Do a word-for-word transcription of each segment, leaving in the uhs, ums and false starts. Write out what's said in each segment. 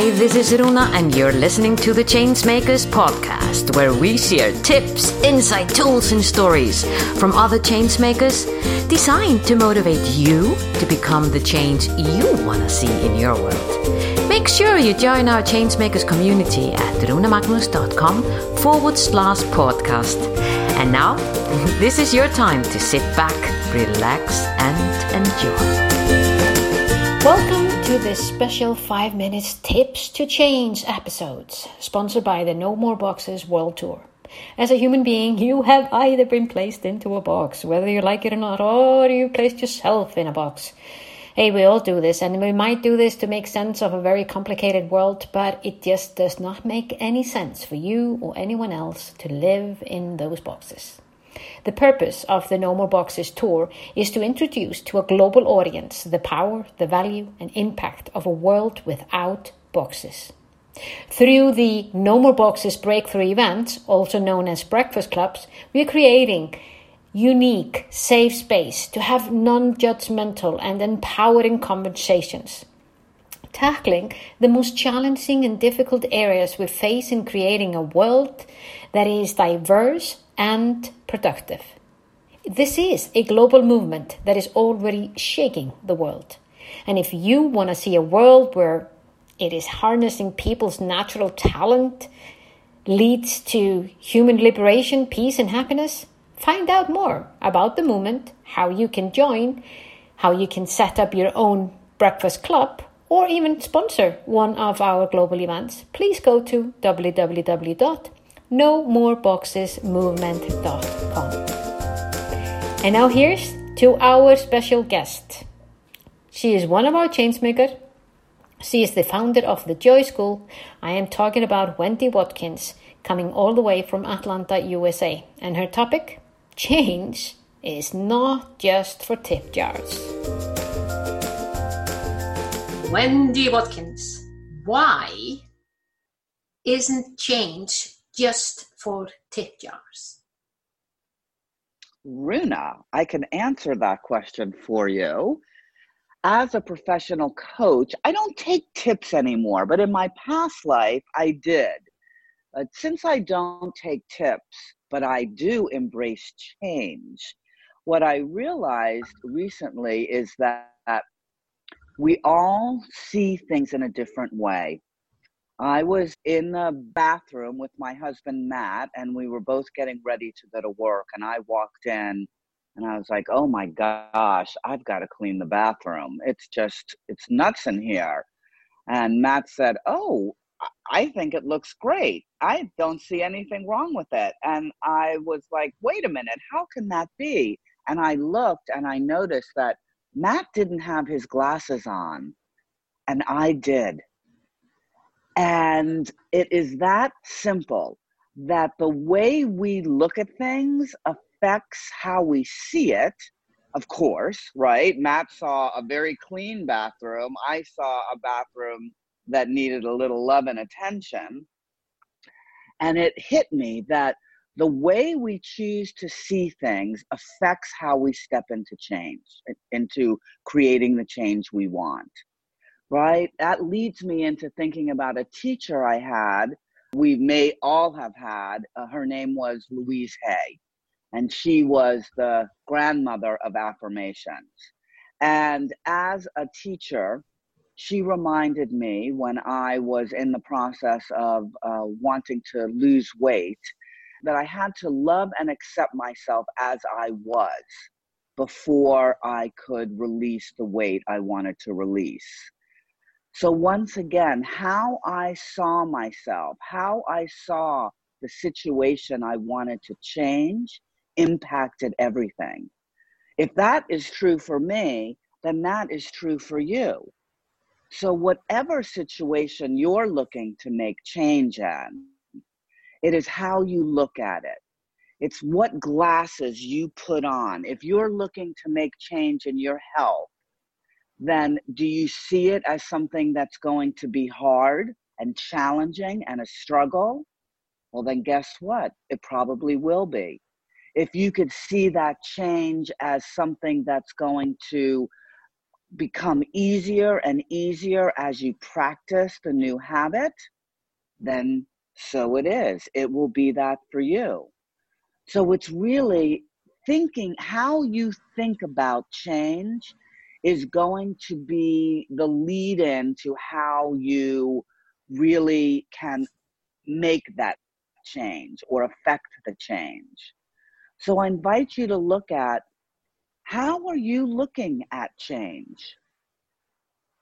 Hi, this is Rúna, and you're listening to The Change Makers Podcast, where we share tips, insight, tools, and stories from other change makers designed to motivate you to become the change you want to see in your world. Make sure you join our Changemakers community at runamagnus.com forward slash podcast. And now, this is your time to sit back, relax, and enjoy. Welcome to this special five minutes tips to change episodes, sponsored by the No More Boxes World Tour. As a human being, you have either been placed into a box, whether you like it or not, or you placed yourself in a box. Hey, we all do this, and we might do this to make sense of a very complicated world, but it just does not make any sense for you or anyone else to live in those boxes. The purpose of the No More Boxes tour is to introduce to a global audience the power, the value, and impact of a world without boxes. Through the No More Boxes breakthrough events, also known as breakfast clubs, we are creating unique, safe space to have non-judgmental and empowering conversations, tackling the most challenging and difficult areas we face in creating a world that is diverse and productive. This is a global movement that is already shaking the world. And if you want to see a world where it is harnessing people's natural talent, leads to human liberation, peace, and happiness, find out more about the movement, how you can join, how you can set up your own breakfast club, or even sponsor one of our global events. Please go to www. no more boxes movement dot com. And now here's to our special guest. She is one of our changemakers. She is the founder of The Joy School. I am talking about Wendy Watkins, coming all the way from Atlanta, U S A. And her topic, change is not just for tip jars. Wendy Watkins, why isn't change just for tip jars? Rúna, I can answer that question for you. As a professional coach, I don't take tips anymore, but in my past life, I did. But since I don't take tips, but I do embrace change, what I realized recently is that we all see things in a different way. I was in the bathroom with my husband, Matt, and we were both getting ready to go to work. And I walked in and I was like, oh my gosh, I've got to clean the bathroom. It's just, it's nuts in here. And Matt said, oh, I think it looks great. I don't see anything wrong with it. And I was like, wait a minute, how can that be? And I looked and I noticed that Matt didn't have his glasses on and I did. And it is that simple, that the way we look at things affects how we see it, of course, right? Matt saw a very clean bathroom. I saw a bathroom that needed a little love and attention. And it hit me that the way we choose to see things affects how we step into change, into creating the change we want. Right? That leads me into thinking about a teacher I had, we may all have had, uh, her name was Louise Hay, and she was the grandmother of affirmations. And as a teacher, she reminded me when I was in the process of uh, wanting to lose weight, that I had to love and accept myself as I was before I could release the weight I wanted to release. So once again, how I saw myself, how I saw the situation I wanted to change impacted everything. If that is true for me, then that is true for you. So whatever situation you're looking to make change in, it is how you look at it. It's what glasses you put on. If you're looking to make change in your health, then do you see it as something that's going to be hard and challenging and a struggle? Well, then guess what? It probably will be. If you could see that change as something that's going to become easier and easier as you practice the new habit, then so it is. It will be that for you. So it's really thinking, how you think about change is going to be the lead in to how you really can make that change or affect the change. So I invite you to look at, how are you looking at change?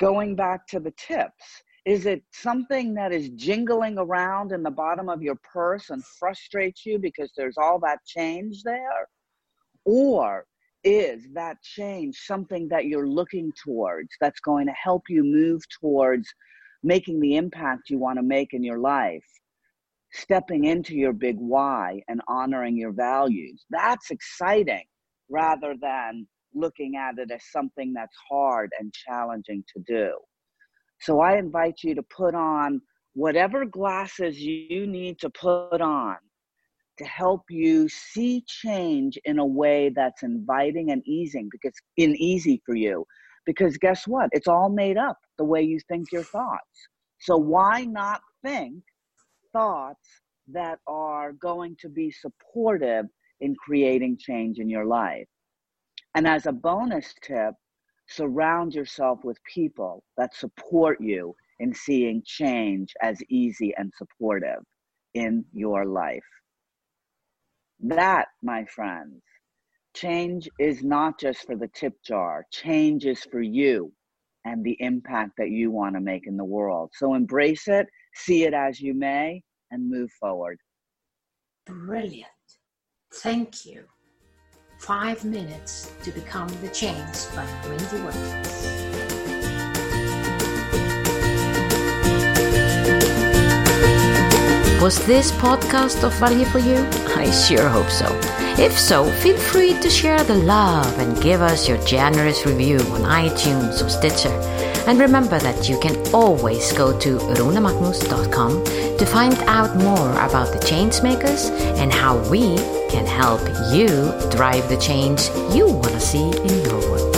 Going back to the tips, is it something that is jingling around in the bottom of your purse and frustrates you because there's all that change there? Or is that change something that you're looking towards that's going to help you move towards making the impact you want to make in your life? Stepping into your big why and honoring your values. That's exciting, rather than looking at it as something that's hard and challenging to do. So I invite you to put on whatever glasses you need to put on to help you see change in a way that's inviting and easing, because in easy for you. Because guess what? It's all made up, the way you think your thoughts. So why not think thoughts that are going to be supportive in creating change in your life? And as a bonus tip, surround yourself with people that support you in seeing change as easy and supportive in your life. That, my friends, change is not just for the tip jar. Change is for you and the impact that you want to make in the world. So embrace it, see it as you may, and move forward. Brilliant. Thank you. Five Minutes to Become the Change by Wendy Watkins. Was this podcast of value for you? I sure hope so. If so, feel free to share the love and give us your generous review on iTunes or Stitcher. And remember that you can always go to runa magnus dot com to find out more about the Changemakers and how we can help you drive the change you want to see in your world.